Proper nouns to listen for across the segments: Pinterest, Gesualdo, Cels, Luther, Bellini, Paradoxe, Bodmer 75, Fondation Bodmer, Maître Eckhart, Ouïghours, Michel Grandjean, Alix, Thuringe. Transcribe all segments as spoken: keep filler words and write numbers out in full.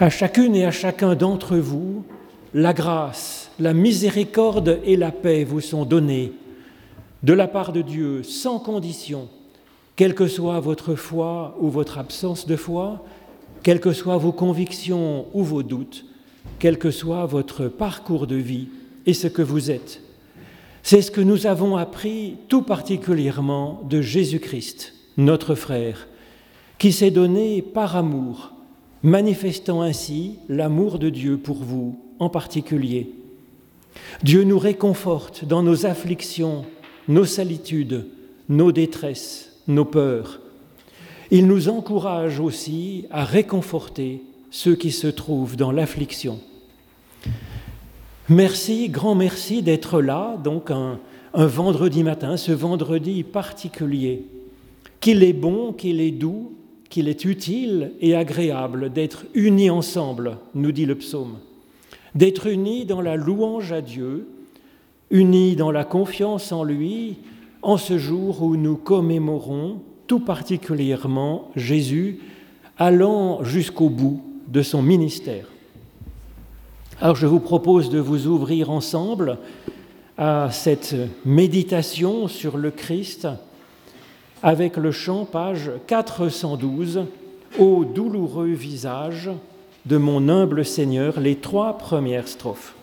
à chacune et à chacun d'entre vous, la grâce, la miséricorde et la paix vous sont données de la part de Dieu, sans condition, quelle que soit votre foi ou votre absence de foi, quelles que soient vos convictions ou vos doutes, quel que soit votre parcours de vie et ce que vous êtes. C'est ce que nous avons appris tout particulièrement de Jésus-Christ, notre frère, qui s'est donné par amour, manifestant ainsi l'amour de Dieu pour vous en particulier. Dieu nous réconforte dans nos afflictions, nos solitudes, nos détresses, nos peurs. Il nous encourage aussi à réconforter ceux qui se trouvent dans l'affliction. Merci, grand merci d'être là, donc un, un vendredi matin, ce vendredi particulier. Qu'il est bon, qu'il est doux, qu'il est utile et agréable d'être unis ensemble, nous dit le psaume. D'être unis dans la louange à Dieu, unis dans la confiance en lui, en ce jour où nous commémorons tout particulièrement Jésus allant jusqu'au bout de son ministère. Alors je vous propose de vous ouvrir ensemble à cette méditation sur le Christ avec le chant page quatre cent douze, « Ô douloureux visage de mon humble Seigneur », les trois premières strophes.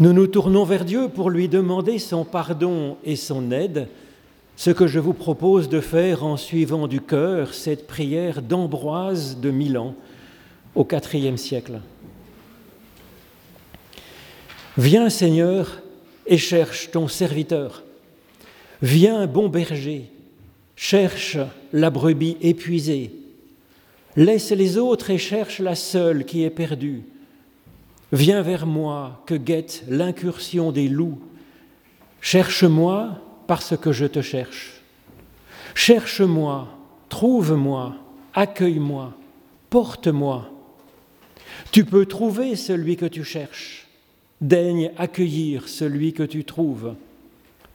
Nous nous tournons vers Dieu pour lui demander son pardon et son aide, ce que je vous propose de faire en suivant du cœur cette prière d'Ambroise de Milan au quatrième siècle. Viens Seigneur et cherche ton serviteur. Viens bon berger, cherche la brebis épuisée. Laisse les autres et cherche la seule qui est perdue. « Viens vers moi que guette l'incursion des loups. Cherche-moi parce que je te cherche. Cherche-moi, trouve-moi, accueille-moi, porte-moi. Tu peux trouver celui que tu cherches. Daigne accueillir celui que tu trouves.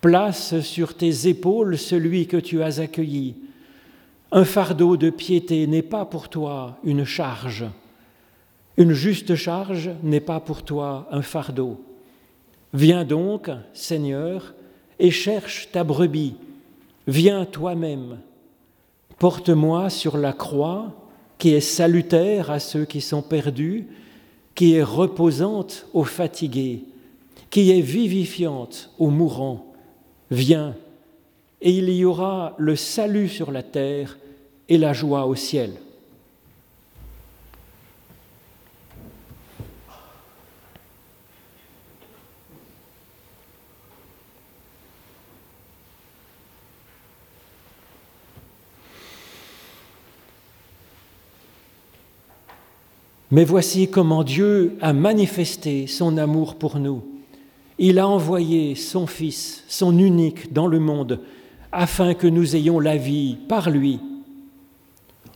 Place sur tes épaules celui que tu as accueilli. Un fardeau de piété n'est pas pour toi une charge. Une juste charge n'est pas pour toi un fardeau. Viens donc, Seigneur, et cherche ta brebis. Viens toi-même. Porte-moi sur la croix qui est salutaire à ceux qui sont perdus, qui est reposante aux fatigués, qui est vivifiante aux mourants. Viens, et il y aura le salut sur la terre et la joie au ciel. » Mais voici comment Dieu a manifesté son amour pour nous. Il a envoyé son Fils, son unique, dans le monde, afin que nous ayons la vie par lui.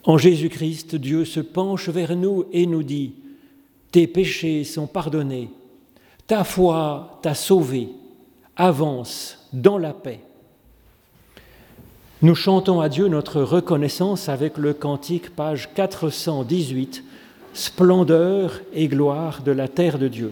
En Jésus-Christ, Dieu se penche vers nous et nous dit : « Tes péchés sont pardonnés, ta foi t'a sauvé, avance dans la paix. » Nous chantons à Dieu notre reconnaissance avec le cantique, page quatre cent dix-huit, « Splendeur et gloire de la terre de Dieu ».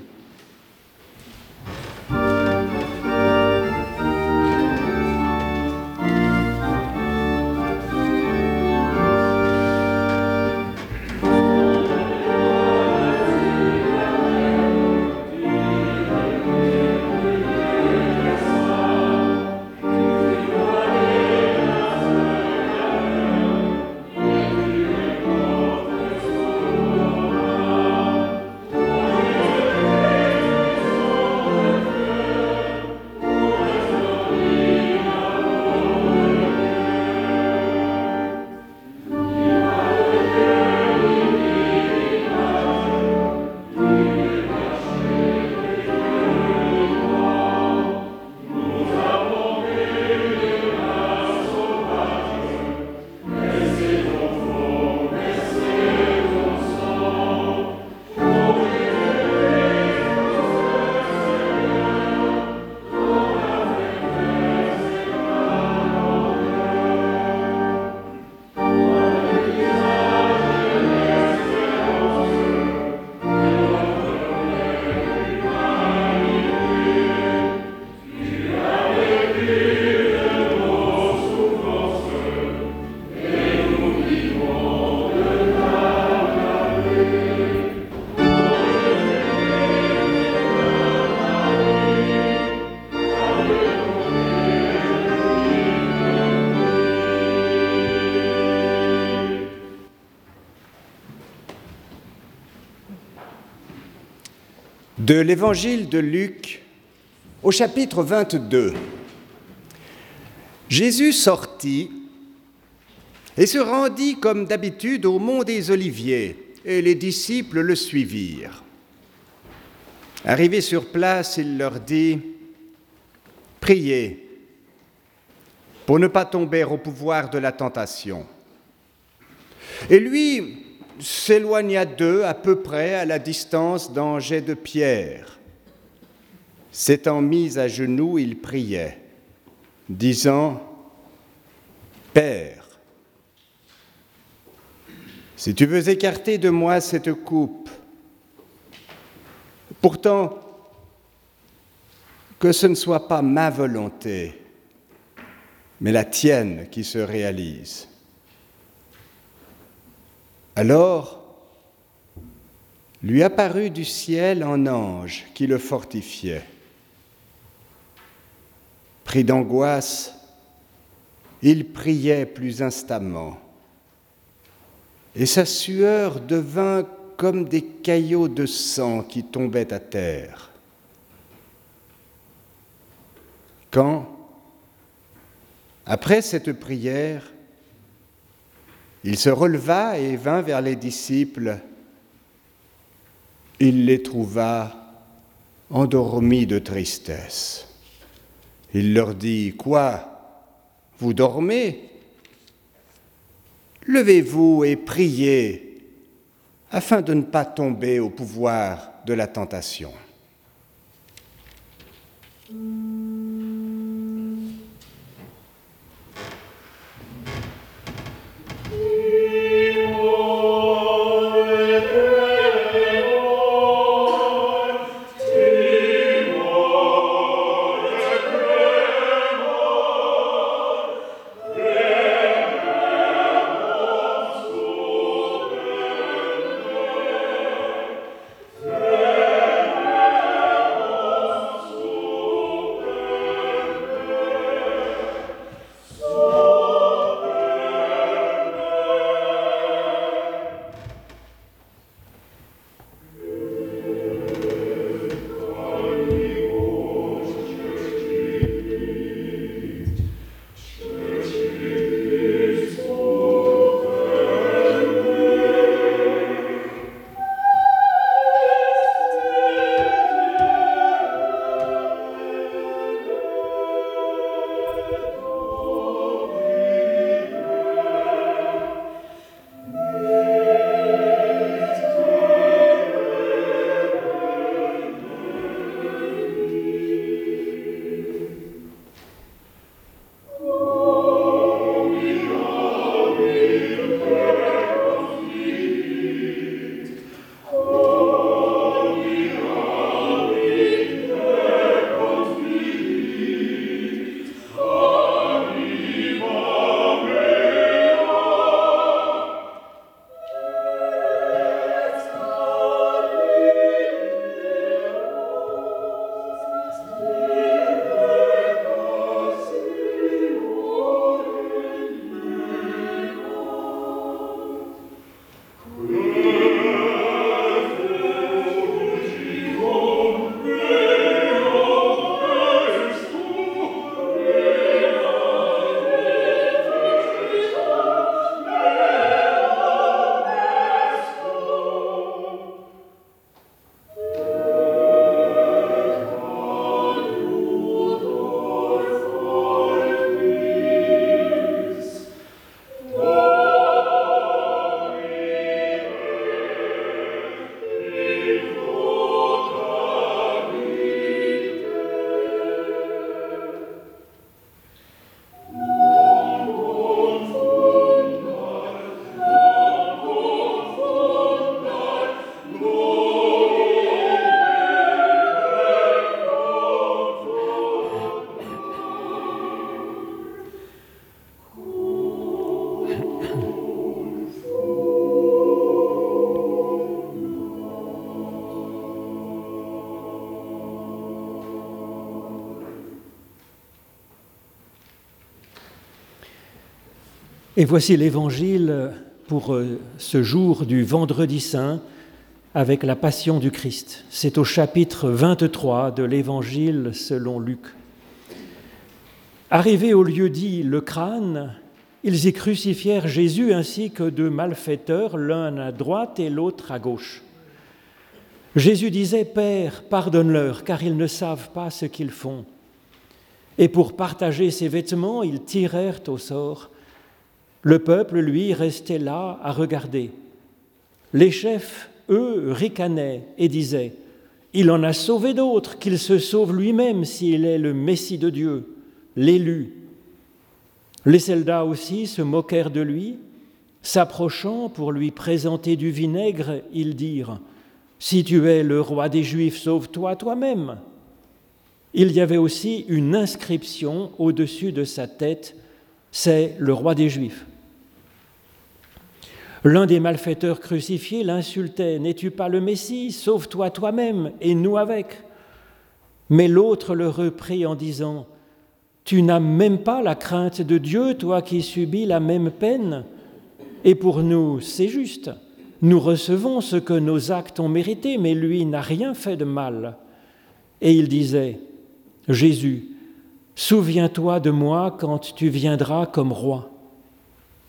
De l'évangile de Luc, au chapitre vingt-deux. Jésus sortit et se rendit comme d'habitude au mont des Oliviers, et les disciples le suivirent. Arrivé sur place, il leur dit : « Priez pour ne pas tomber au pouvoir de la tentation. » Et lui s'éloigna d'eux à peu près à la distance d'un jet de pierre. S'étant mis à genoux, il priait, disant : « Père, si tu veux écarter de moi cette coupe, pourtant que ce ne soit pas ma volonté, mais la tienne qui se réalise. » Alors, lui apparut du ciel un ange qui le fortifiait. Pris d'angoisse, il priait plus instamment, et sa sueur devint comme des caillots de sang qui tombaient à terre. Quand, après cette prière, il se releva et vint vers les disciples. il les trouva endormis de tristesse. Il leur dit « Quoi ? Vous dormez ? Levez-vous et priez afin de ne pas tomber au pouvoir de la tentation. » Et voici l'Évangile pour ce jour du Vendredi Saint avec la Passion du Christ. C'est au chapitre vingt-trois de l'Évangile selon Luc. Arrivés au lieu dit le crâne, ils y crucifièrent Jésus ainsi que deux malfaiteurs, l'un à droite et l'autre à gauche. Jésus disait « Père, pardonne-leur, car ils ne savent pas ce qu'ils font. » Et pour partager ses vêtements, ils tirèrent au sort. Le peuple, lui, restait là à regarder. Les chefs, eux, ricanaient et disaient « Il en a sauvé d'autres, qu'il se sauve lui-même s'il est le Messie de Dieu, l'élu. » Les soldats aussi se moquèrent de lui. S'approchant pour lui présenter du vinaigre, ils dirent « Si tu es le roi des Juifs, sauve-toi toi-même. » Il y avait aussi une inscription au-dessus de sa tête « C'est le roi des Juifs. » L'un des malfaiteurs crucifiés l'insultait « N'es-tu pas le Messie ? Sauve-toi toi-même et nous avec. » Mais l'autre le reprit en disant « Tu n'as même pas la crainte de Dieu, toi qui subis la même peine. Et pour nous, c'est juste. Nous recevons ce que nos actes ont mérité, mais lui n'a rien fait de mal. » Et il disait « Jésus, souviens-toi de moi quand tu viendras comme roi. »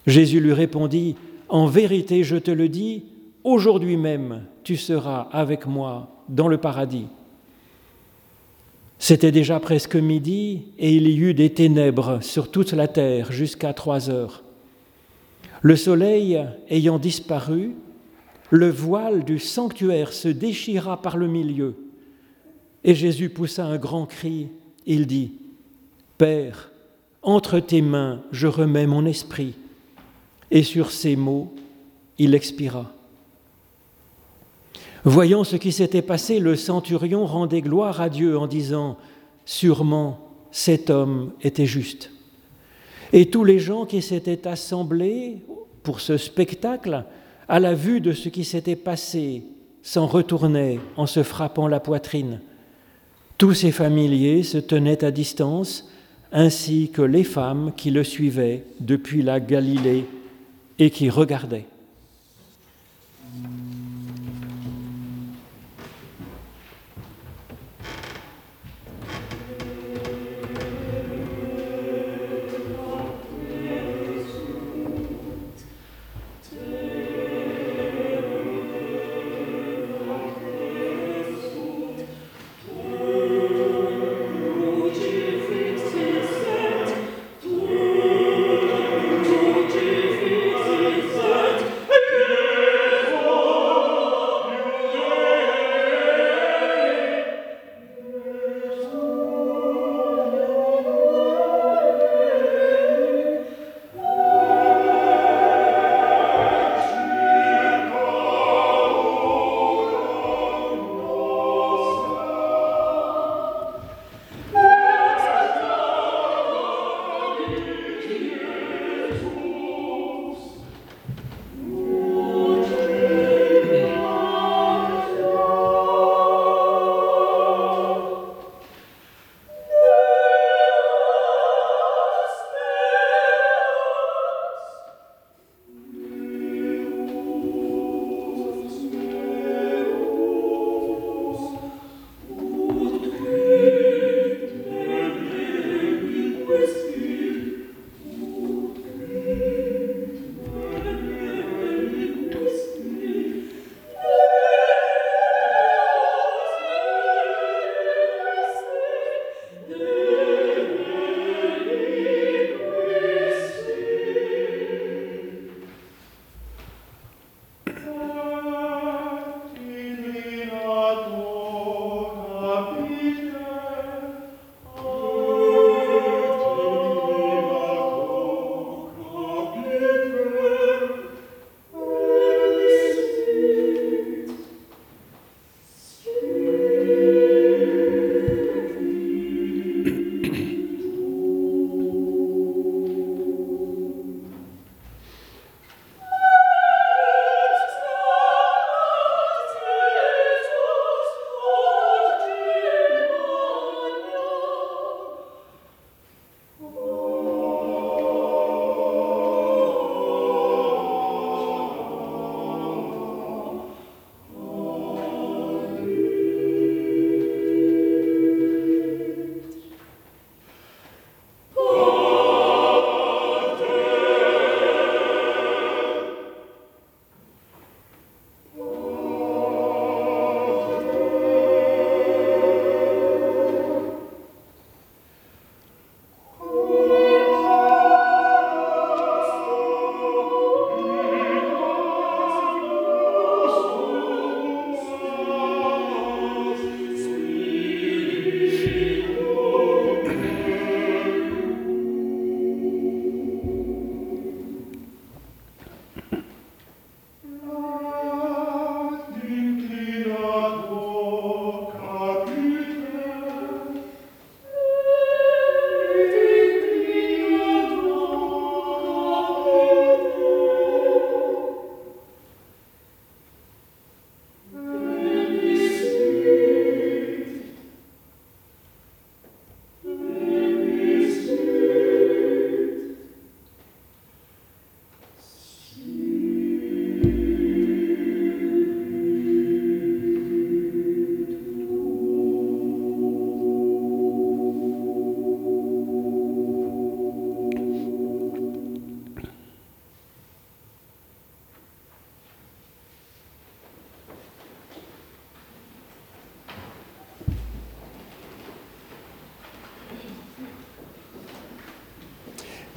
Jésus lui répondit « En vérité, je te le dis, aujourd'hui même, tu seras avec moi dans le paradis. C'était déjà presque midi et il y eut des ténèbres sur toute la terre jusqu'à trois heures. Le soleil ayant disparu, le voile du sanctuaire se déchira par le milieu. Et Jésus poussa un grand cri. Il dit, « Père, entre tes mains, je remets mon esprit. » Et sur ces mots, il expira. Voyant ce qui s'était passé, le centurion rendait gloire à Dieu en disant, « Sûrement, cet homme était juste. » Et tous les gens qui s'étaient assemblés pour ce spectacle, à la vue de ce qui s'était passé, s'en retournaient en se frappant la poitrine. Tous ses familiers se tenaient à distance, ainsi que les femmes qui le suivaient depuis la Galilée et qui regardaient.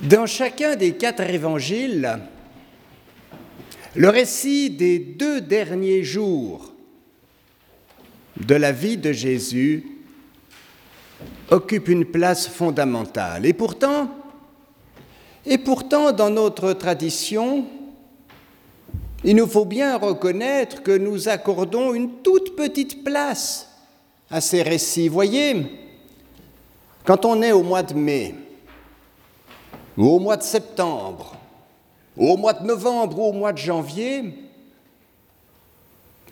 Dans chacun des quatre évangiles, le récit des deux derniers jours de la vie de Jésus occupe une place fondamentale. Et pourtant, et pourtant, dans notre tradition, il nous faut bien reconnaître que nous accordons une toute petite place à ces récits. Voyez, quand on est au mois de mai, ou au mois de septembre, ou au mois de novembre, ou au mois de janvier,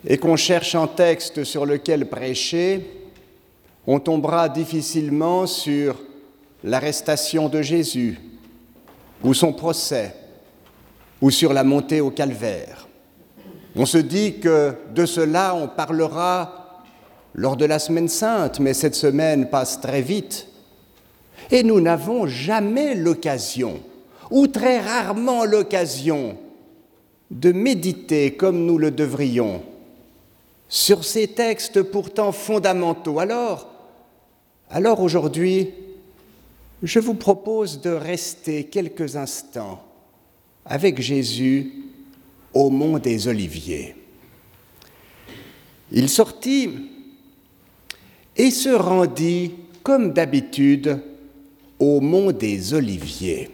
et qu'on cherche un texte sur lequel prêcher, on tombera difficilement sur l'arrestation de Jésus, ou son procès, ou sur la montée au calvaire. On se dit que de cela on parlera lors de la Semaine Sainte, mais cette semaine passe très vite. Et nous n'avons jamais l'occasion, ou très rarement l'occasion, de méditer comme nous le devrions sur ces textes pourtant fondamentaux. Alors, alors aujourd'hui, je vous propose de rester quelques instants avec Jésus au mont des Oliviers. Il sortit et se rendit, comme d'habitude, au mont des Oliviers.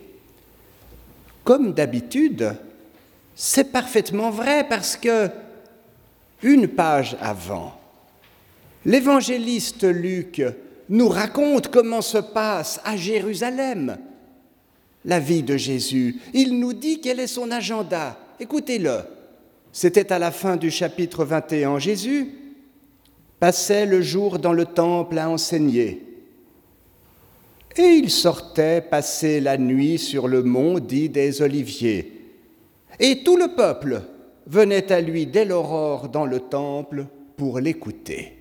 Comme d'habitude, c'est parfaitement vrai parce que, une page avant, l'évangéliste Luc nous raconte comment se passe à Jérusalem la vie de Jésus. Il nous dit quel est son agenda. Écoutez-le. C'était à la fin du chapitre vingt et un. Jésus passait le jour dans le temple à enseigner. Et il sortait passer la nuit sur le mont dit des Oliviers. Et tout le peuple venait à lui dès l'aurore dans le temple pour l'écouter.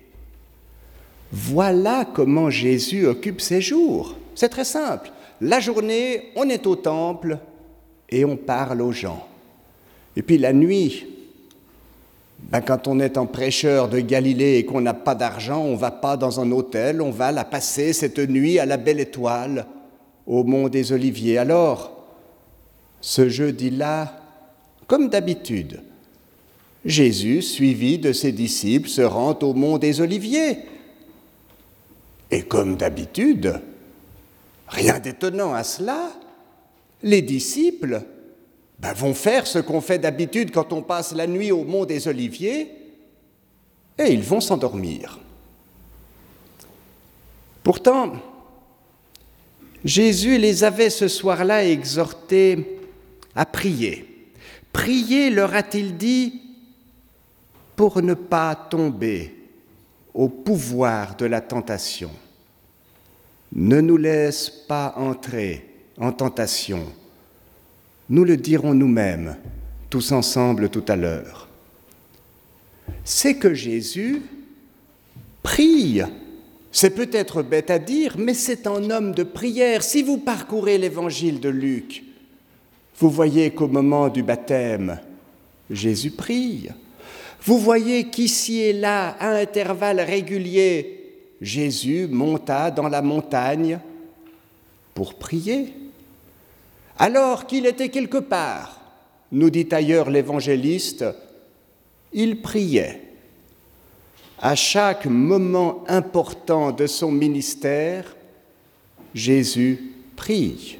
Voilà comment Jésus occupe ses jours. C'est très simple. La journée, on est au temple et on parle aux gens. Et puis la nuit, ben quand on est un prêcheur de Galilée et qu'on n'a pas d'argent, on ne va pas dans un hôtel, on va la passer cette nuit à la Belle Étoile, au mont des Oliviers. Alors, ce jeudi-là, comme d'habitude, Jésus, suivi de ses disciples, se rend au mont des Oliviers. Et comme d'habitude, rien d'étonnant à cela, les disciples ben, vont faire ce qu'on fait d'habitude quand on passe la nuit au mont des Oliviers, et ils vont s'endormir. Pourtant, Jésus les avait ce soir-là exhortés à prier. Prier, leur a-t-il dit, pour ne pas tomber au pouvoir de la tentation. Ne nous laisse pas entrer en tentation. Nous le dirons nous-mêmes, tous ensemble tout à l'heure. C'est que Jésus prie. C'est peut-être bête à dire, mais c'est un homme de prière. Si vous parcourez l'évangile de Luc, vous voyez qu'au moment du baptême, Jésus prie. Vous voyez qu'ici et là, à intervalles réguliers, Jésus monta dans la montagne pour prier. Alors qu'il était quelque part, nous dit ailleurs l'évangéliste, il priait. À chaque moment important de son ministère, Jésus prie.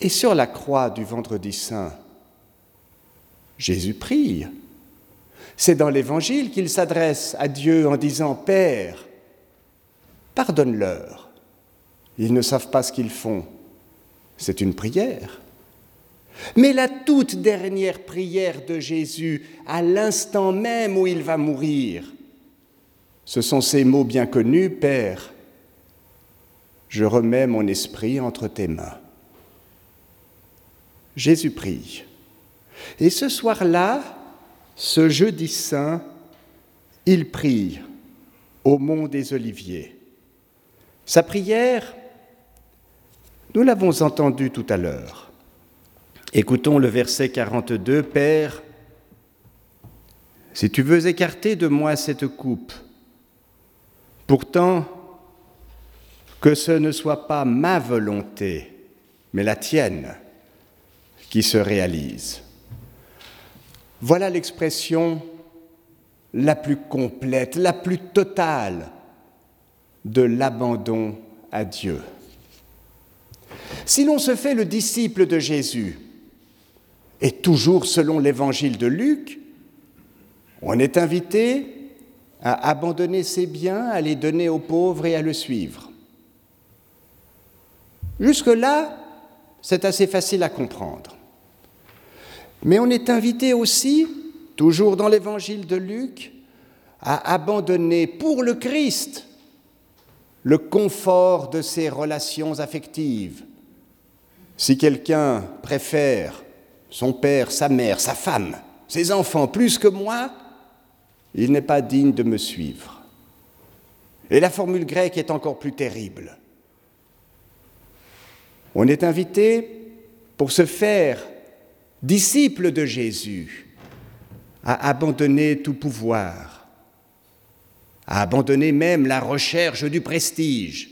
Et sur la croix du Vendredi Saint, Jésus prie. C'est dans l'Évangile qu'il s'adresse à Dieu en disant « Père, pardonne-leur, ils ne savent pas ce qu'ils font. » C'est une prière. Mais la toute dernière prière de Jésus, à l'instant même où il va mourir, ce sont ces mots bien connus « Père, je remets mon esprit entre tes mains. » Jésus prie. Et ce soir-là, ce jeudi saint, il prie au mont des Oliviers. Sa prière, nous l'avons entendue tout à l'heure. Écoutons le verset quarante-deux. « Père, si tu veux écarter de moi cette coupe, pourtant que ce ne soit pas ma volonté, mais la tienne qui se réalise. Voilà l'expression la plus complète, la plus totale de l'abandon à Dieu. Si l'on se fait le disciple de Jésus, et toujours selon l'évangile de Luc, on est invité à abandonner ses biens, à les donner aux pauvres et à le suivre. Jusque-là, c'est assez facile à comprendre. Mais on est invité aussi, toujours dans l'évangile de Luc, à abandonner pour le Christ le confort de ses relations affectives. Si quelqu'un préfère son père, sa mère, sa femme, ses enfants plus que moi, il n'est pas digne de me suivre. Et la formule grecque est encore plus terrible. On est invité, pour se faire disciple de Jésus, à abandonner tout pouvoir, à abandonner même la recherche du prestige.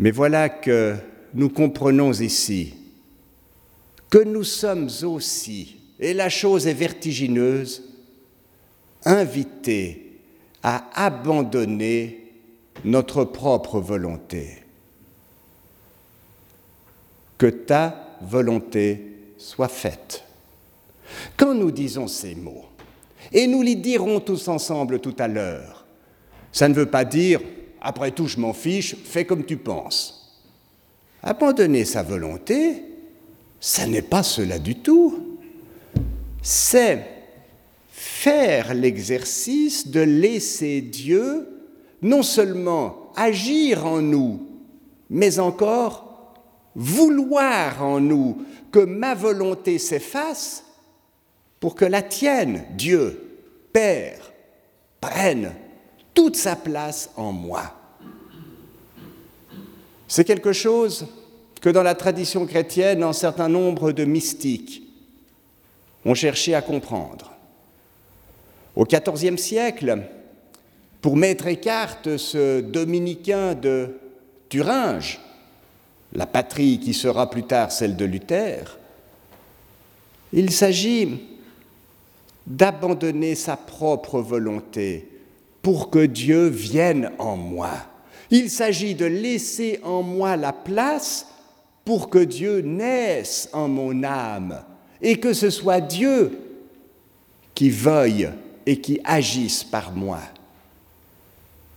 Mais voilà que nous comprenons ici que nous sommes aussi, et la chose est vertigineuse, invités à abandonner notre propre volonté. Que ta volonté soit faite. Quand nous disons ces mots, et nous les dirons tous ensemble tout à l'heure, ça ne veut pas dire « après tout, je m'en fiche, fais comme tu penses ». Abandonner sa volonté, ça n'est pas cela du tout. C'est faire l'exercice de laisser Dieu non seulement agir en nous, mais encore vouloir en nous que ma volonté s'efface pour que la tienne, Dieu, Père, prenne toute sa place en moi. C'est quelque chose que dans la tradition chrétienne, un certain nombre de mystiques ont cherché à comprendre. Au quatorzième siècle, pour Maître Eckhart, ce dominicain de Thuringe, la patrie qui sera plus tard celle de Luther, il s'agit d'abandonner sa propre volonté pour que Dieu vienne en moi. Il s'agit de laisser en moi la place pour que Dieu naisse en mon âme et que ce soit Dieu qui veuille et qui agisse par moi.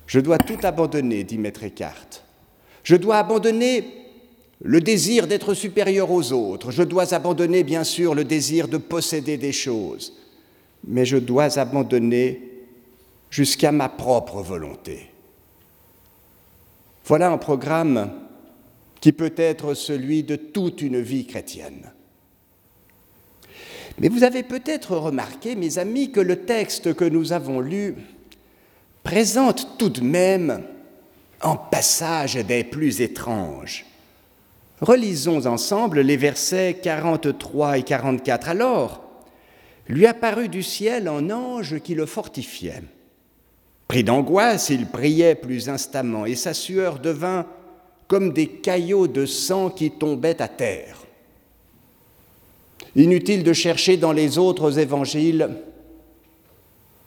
Je dois tout abandonner, dit Maître Eckhart. Je dois abandonner le désir d'être supérieur aux autres. Je dois abandonner, bien sûr, le désir de posséder des choses. Mais je dois abandonner jusqu'à ma propre volonté. Voilà un programme qui peut être celui de toute une vie chrétienne. Mais vous avez peut-être remarqué, mes amis, que le texte que nous avons lu présente tout de même un passage des plus étranges. Relisons ensemble les versets quarante-trois et quarante-quatre. « Alors, lui apparut du ciel un ange qui le fortifiait. Pris d'angoisse, il priait plus instamment, et sa sueur devint comme des caillots de sang qui tombaient à terre. » Inutile de chercher dans les autres évangiles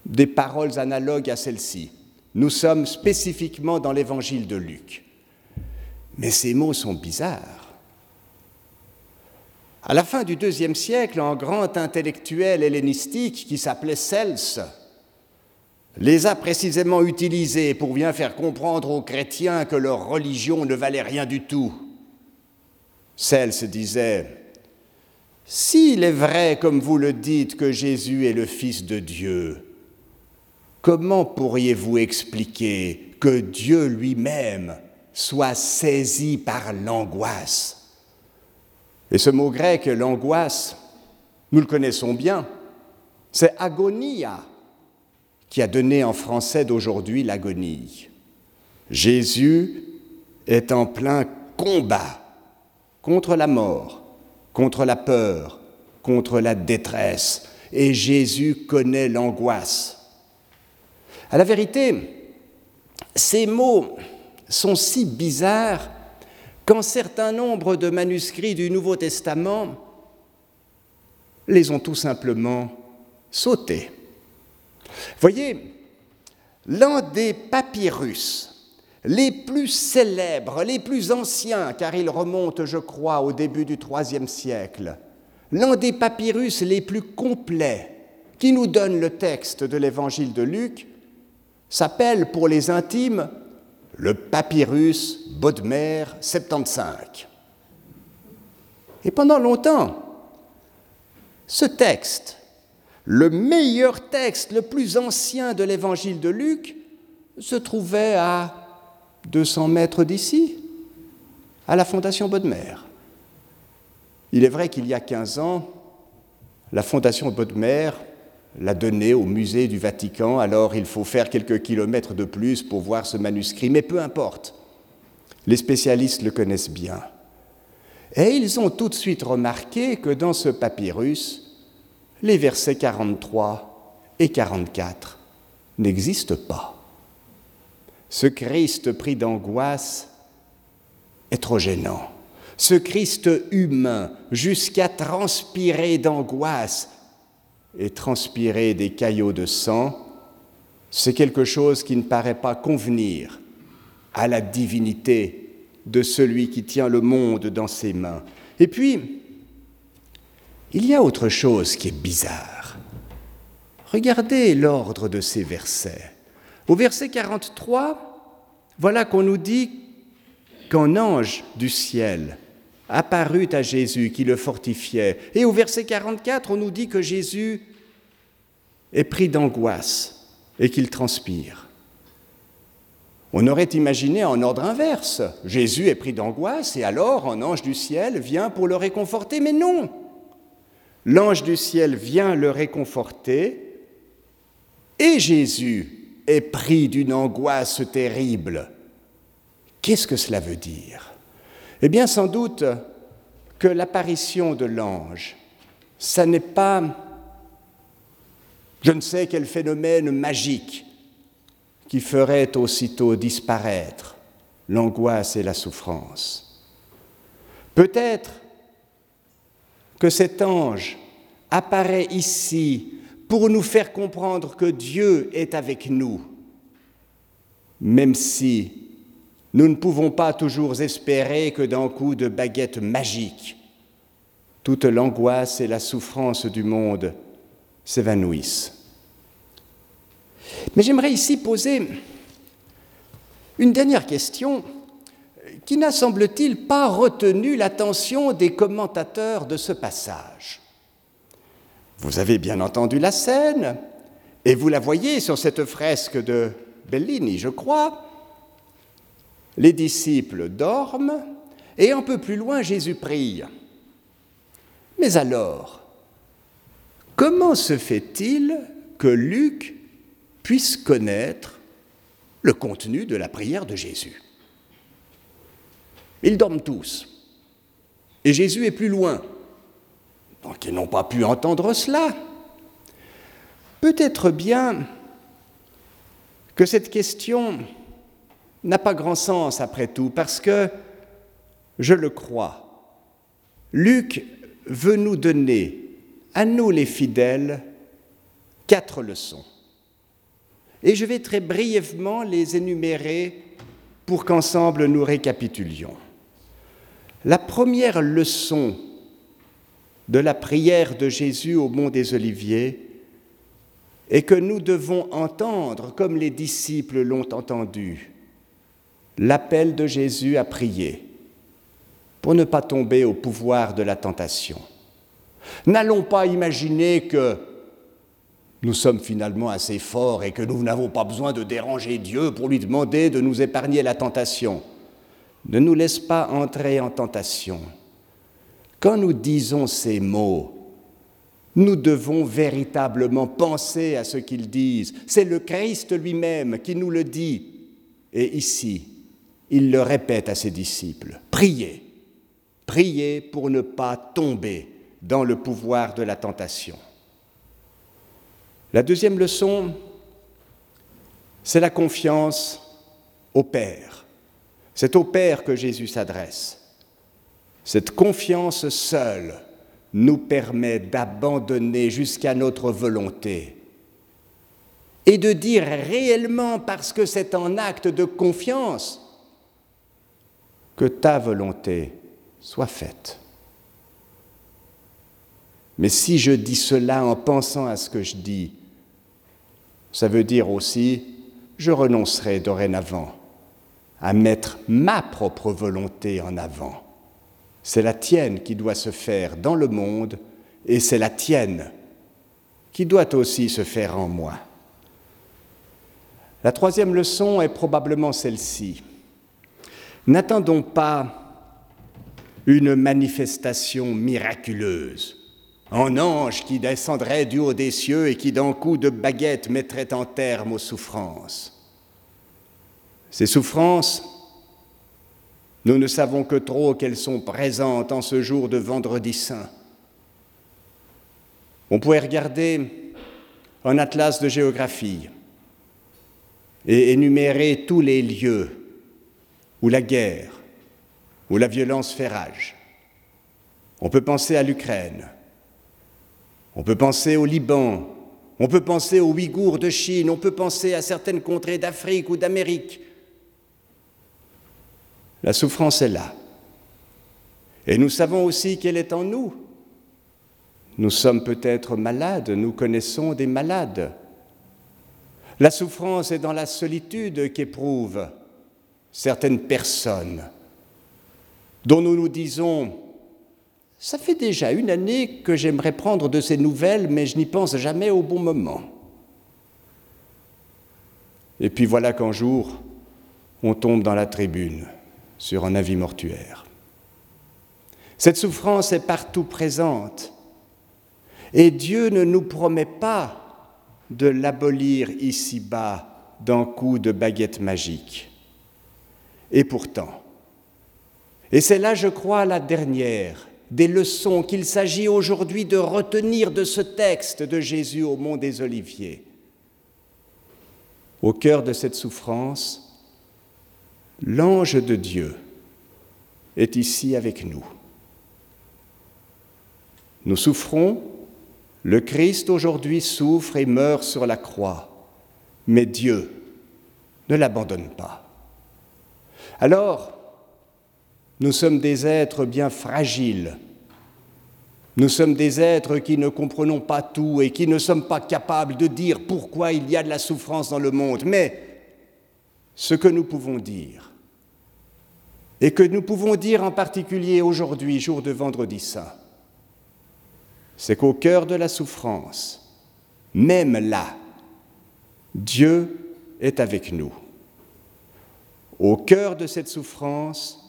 des paroles analogues à celle-ci. Nous sommes spécifiquement dans l'évangile de Luc. Mais ces mots sont bizarres. À la fin du deuxième siècle, un grand intellectuel hellénistique qui s'appelait Cels les a précisément utilisés pour bien faire comprendre aux chrétiens que leur religion ne valait rien du tout. Cels disait: s'il est vrai, comme vous le dites, que Jésus est le Fils de Dieu, comment pourriez-vous expliquer que Dieu lui-même soit saisi par l'angoisse? Et ce mot grec, l'angoisse, nous le connaissons bien. C'est agonia qui a donné en français d'aujourd'hui l'agonie. Jésus est en plein combat contre la mort, contre la peur, contre la détresse. Et Jésus connaît l'angoisse. À la vérité, ces mots sont si bizarres qu'un certain nombre de manuscrits du Nouveau Testament les ont tout simplement sautés. Voyez, l'un des papyrus les plus célèbres, les plus anciens, car il remonte, je crois, au début du troisième siècle, l'un des papyrus les plus complets qui nous donne le texte de l'évangile de Luc s'appelle, pour les intimes, le papyrus Bodmer soixante-quinze. Et pendant longtemps, ce texte, le meilleur texte, le plus ancien de l'évangile de Luc, se trouvait à deux cents mètres d'ici, à la Fondation Bodmer. Il est vrai qu'il y a quinze ans, la Fondation Bodmer l'a donné au musée du Vatican, alors il faut faire quelques kilomètres de plus pour voir ce manuscrit, mais peu importe, les spécialistes le connaissent bien. Et ils ont tout de suite remarqué que dans ce papyrus, les versets quarante-trois et quarante-quatre n'existent pas. Ce Christ pris d'angoisse est trop gênant. Ce Christ humain, jusqu'à transpirer d'angoisse et transpirer des caillots de sang, c'est quelque chose qui ne paraît pas convenir à la divinité de celui qui tient le monde dans ses mains. Et puis, il y a autre chose qui est bizarre. Regardez l'ordre de ces versets. Au verset quarante-trois, voilà qu'on nous dit qu'un ange du ciel apparut à Jésus qui le fortifiait. Et au verset quarante-quatre, on nous dit que Jésus est pris d'angoisse et qu'il transpire. On aurait imaginé en ordre inverse. Jésus est pris d'angoisse et alors un ange du ciel vient pour le réconforter. Mais non! L'ange du ciel vient le réconforter et Jésus est pris d'une angoisse terrible. Qu'est-ce que cela veut dire ? Eh bien, sans doute que l'apparition de l'ange, ça n'est pas je ne sais quel phénomène magique qui ferait aussitôt disparaître l'angoisse et la souffrance. Peut-être que cet ange apparaît ici pour nous faire comprendre que Dieu est avec nous, même si nous ne pouvons pas toujours espérer que d'un coup de baguette magique, toute l'angoisse et la souffrance du monde s'évanouissent. Mais j'aimerais ici poser une dernière question qui n'a, semble-t-il, pas retenu l'attention des commentateurs de ce passage. Vous avez bien entendu la scène, et vous la voyez sur cette fresque de Bellini, je crois. Les disciples dorment, et un peu plus loin, Jésus prie. Mais alors, comment se fait-il que Luc puisse connaître le contenu de la prière de Jésus ? Ils dorment tous, et Jésus est plus loin. Donc ils n'ont pas pu entendre cela. Peut-être bien que cette question n'a pas grand sens après tout, parce que, je le crois, Luc veut nous donner, à nous les fidèles, quatre leçons. Et je vais très brièvement les énumérer pour qu'ensemble nous récapitulions. La première leçon de la prière de Jésus au Mont des Oliviers est que nous devons entendre, comme les disciples l'ont entendu, l'appel de Jésus à prier pour ne pas tomber au pouvoir de la tentation. N'allons pas imaginer que nous sommes finalement assez forts et que nous n'avons pas besoin de déranger Dieu pour lui demander de nous épargner la tentation. Ne nous laisse pas entrer en tentation. Quand nous disons ces mots, nous devons véritablement penser à ce qu'ils disent. C'est le Christ lui-même qui nous le dit. Et ici, il le répète à ses disciples. Priez, priez pour ne pas tomber dans le pouvoir de la tentation. La deuxième leçon, c'est la confiance au Père. C'est au Père que Jésus s'adresse. Cette confiance seule nous permet d'abandonner jusqu'à notre volonté et de dire réellement, parce que c'est un acte de confiance, que ta volonté soit faite. Mais si je dis cela en pensant à ce que je dis, ça veut dire aussi, je renoncerai dorénavant à mettre ma propre volonté en avant. C'est la tienne qui doit se faire dans le monde et c'est la tienne qui doit aussi se faire en moi. La troisième leçon est probablement celle-ci. N'attendons pas une manifestation miraculeuse. Un ange qui descendrait du haut des cieux et qui d'un coup de baguette mettrait en terme aux souffrances. Ces souffrances, nous ne savons que trop qu'elles sont présentes en ce jour de vendredi saint. On pourrait regarder un atlas de géographie et énumérer tous les lieux où la guerre, où la violence fait rage. On peut penser à l'Ukraine. On peut penser au Liban, on peut penser aux Ouïghours de Chine, on peut penser à certaines contrées d'Afrique ou d'Amérique. La souffrance est là. Et nous savons aussi qu'elle est en nous. Nous sommes peut-être malades, nous connaissons des malades. La souffrance est dans la solitude qu'éprouvent certaines personnes, dont nous nous disons « ça fait déjà une année que j'aimerais prendre de ces nouvelles, mais je n'y pense jamais au bon moment. » Et puis voilà qu'un jour, on tombe dans la tribune, sur un avis mortuaire. Cette souffrance est partout présente, et Dieu ne nous promet pas de l'abolir ici-bas d'un coup de baguette magique. Et pourtant, et c'est là, je crois, la dernière des leçons qu'il s'agit aujourd'hui de retenir de ce texte de Jésus au Mont des Oliviers. Au cœur de cette souffrance, l'ange de Dieu est ici avec nous. Nous souffrons, le Christ aujourd'hui souffre et meurt sur la croix, mais Dieu ne l'abandonne pas. Alors, nous sommes des êtres bien fragiles. Nous sommes des êtres qui ne comprenons pas tout et qui ne sommes pas capables de dire pourquoi il y a de la souffrance dans le monde. Mais ce que nous pouvons dire, et que nous pouvons dire en particulier aujourd'hui, jour de Vendredi Saint, c'est qu'au cœur de la souffrance, même là, Dieu est avec nous. Au cœur de cette souffrance,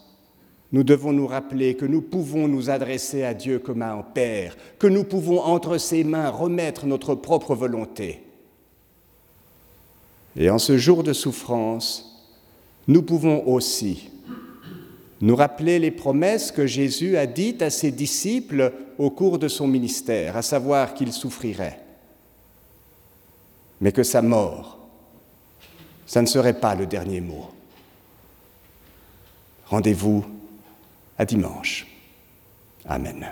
nous devons nous rappeler que nous pouvons nous adresser à Dieu comme à un Père, que nous pouvons entre ses mains remettre notre propre volonté. Et en ce jour de souffrance, nous pouvons aussi nous rappeler les promesses que Jésus a dites à ses disciples au cours de son ministère, à savoir qu'il souffrirait, mais que sa mort, ça ne serait pas le dernier mot. Rendez-vous à dimanche. Amen.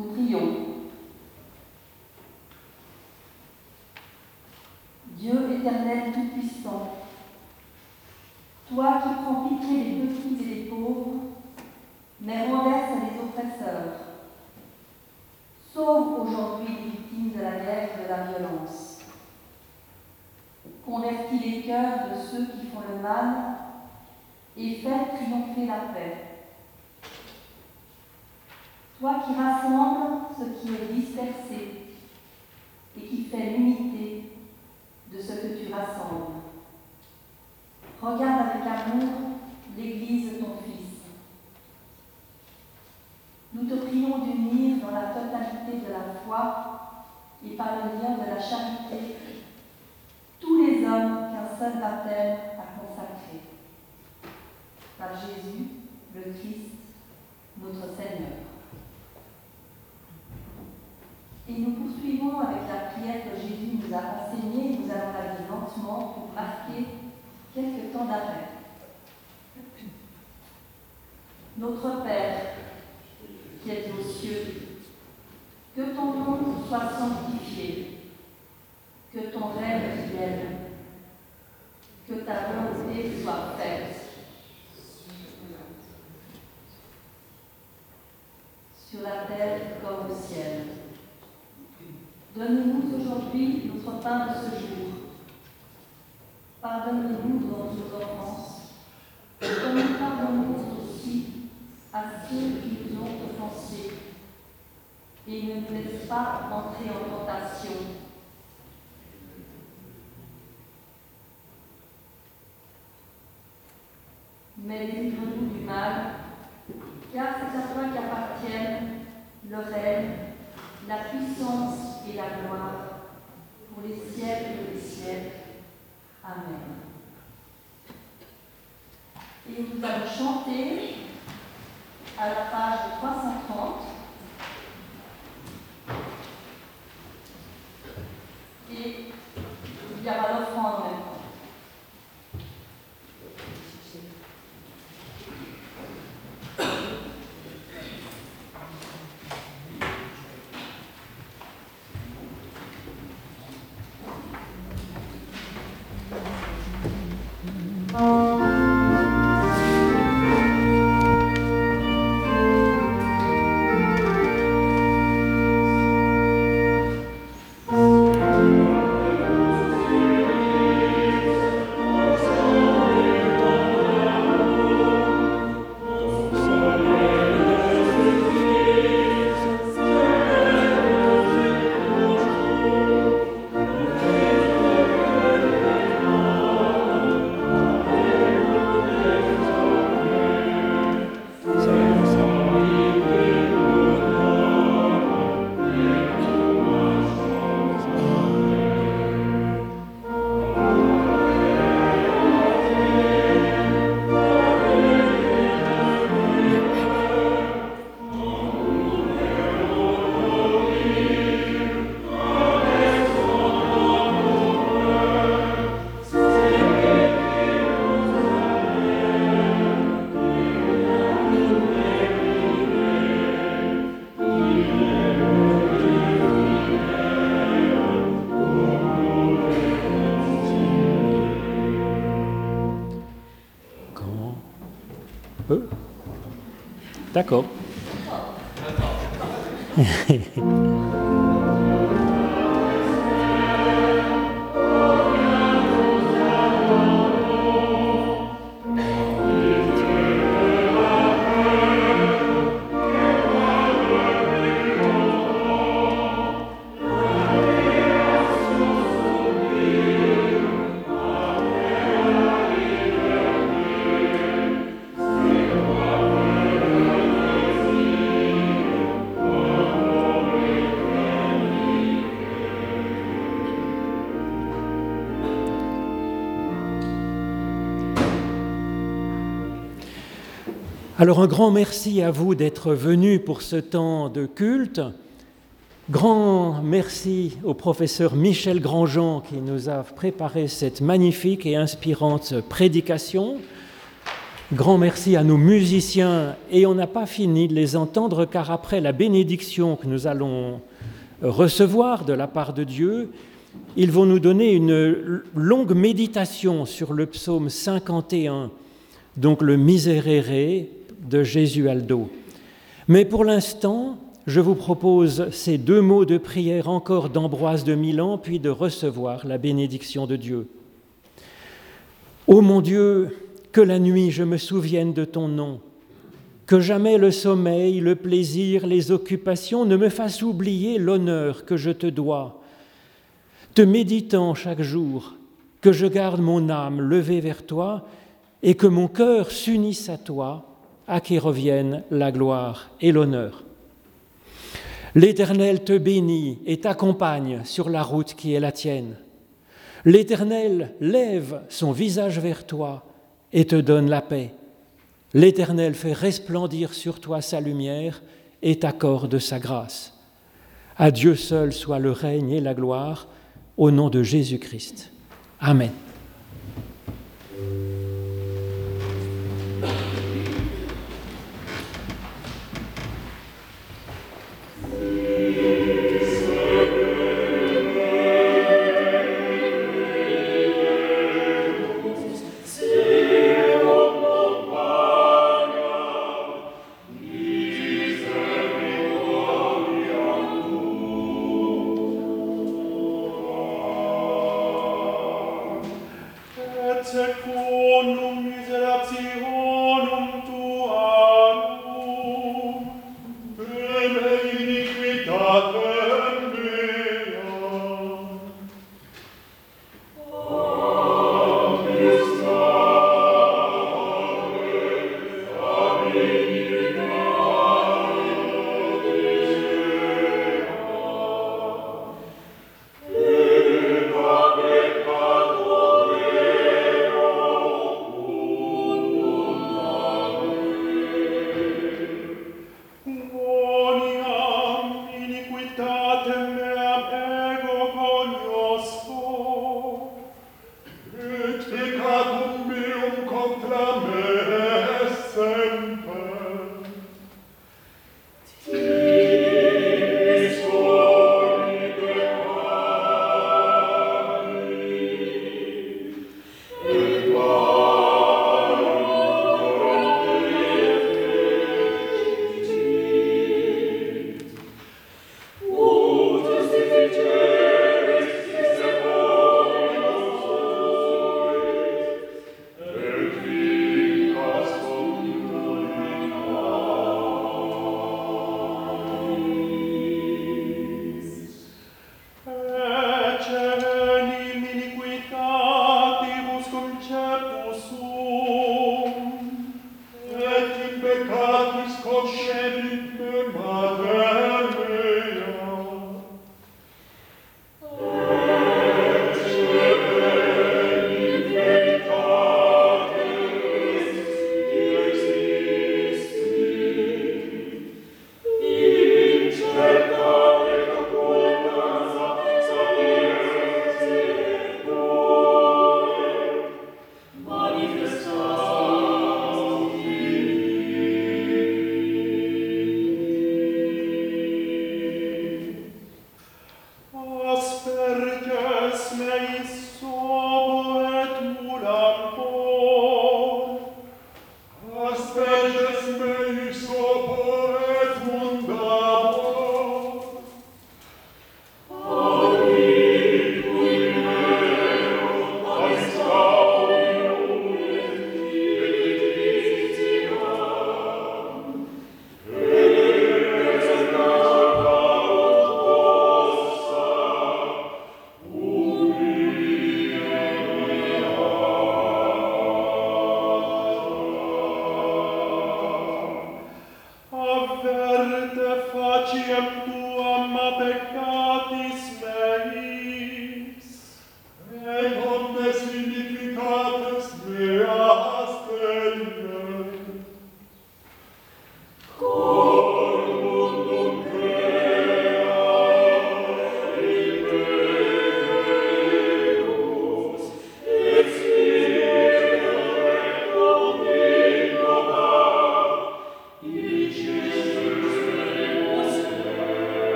Nous prions. Dieu éternel tout-puissant, toi qui prends pitié des petits et des pauvres, mais renverse les oppresseurs, sauve aujourd'hui les victimes de la guerre et de la violence. Convertis les cœurs de ceux qui font le mal et fais triompher la paix. Toi qui rassembles ce qui est dispersé et qui fait l'unité de ce que tu rassembles. Regarde avec amour l'Église, ton Fils. Nous te prions d'unir dans la totalité de la foi et par le lien de la charité tous les hommes qu'un seul baptême a consacrés. Par Jésus, le Christ, notre Seigneur. Et nous poursuivons avec la prière que Jésus nous a enseignée. Nous allons la dire lentement pour marquer quelques temps d'arrêt. Notre Père, qui es aux cieux, que ton nom soit sanctifié, que ton règne vienne, que ta volonté soit faite. Sur la terre comme au ciel. Donne-nous aujourd'hui notre pain de ce jour. Pardonne-nous nos offenses, comme nous pardonnons aussi à ceux qui nous ont offensés. Et ne nous laisse pas entrer en tentation. Mais délivre-nous du mal, car c'est à toi qu'appartiennent le règne, la puissance et la gloire pour les siècles des siècles. Amen. Et nous allons chanter à la page trois cent trente. Et il y aura l'offrande en même temps. D'accord. Alors un grand merci à vous d'être venus pour ce temps de culte. Grand merci au professeur Michel Grandjean qui nous a préparé cette magnifique et inspirante prédication. Grand merci à nos musiciens, et on n'a pas fini de les entendre, car après la bénédiction que nous allons recevoir de la part de Dieu, ils vont nous donner une longue méditation sur le psaume cinquante et un, donc le Miserere de Gesualdo. Mais pour l'instant, je vous propose ces deux mots de prière encore d'Ambroise de Milan, puis de recevoir la bénédiction de Dieu. Ô mon Dieu, que la nuit je me souvienne de ton nom, que jamais le sommeil, le plaisir, les occupations ne me fassent oublier l'honneur que je te dois. Te méditant chaque jour, que je garde mon âme levée vers toi et que mon cœur s'unisse à toi, à qui reviennent la gloire et l'honneur. L'Éternel te bénit et t'accompagne sur la route qui est la tienne. L'Éternel lève son visage vers toi et te donne la paix. L'Éternel fait resplendir sur toi sa lumière et t'accorde sa grâce. À Dieu seul soit le règne et la gloire, au nom de Jésus-Christ. Amen. Amen.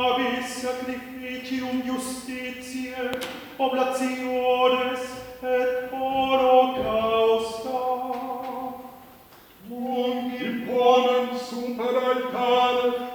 nobis sacrificium justitiae, oblationes et holocausta. Nunc imponem super altare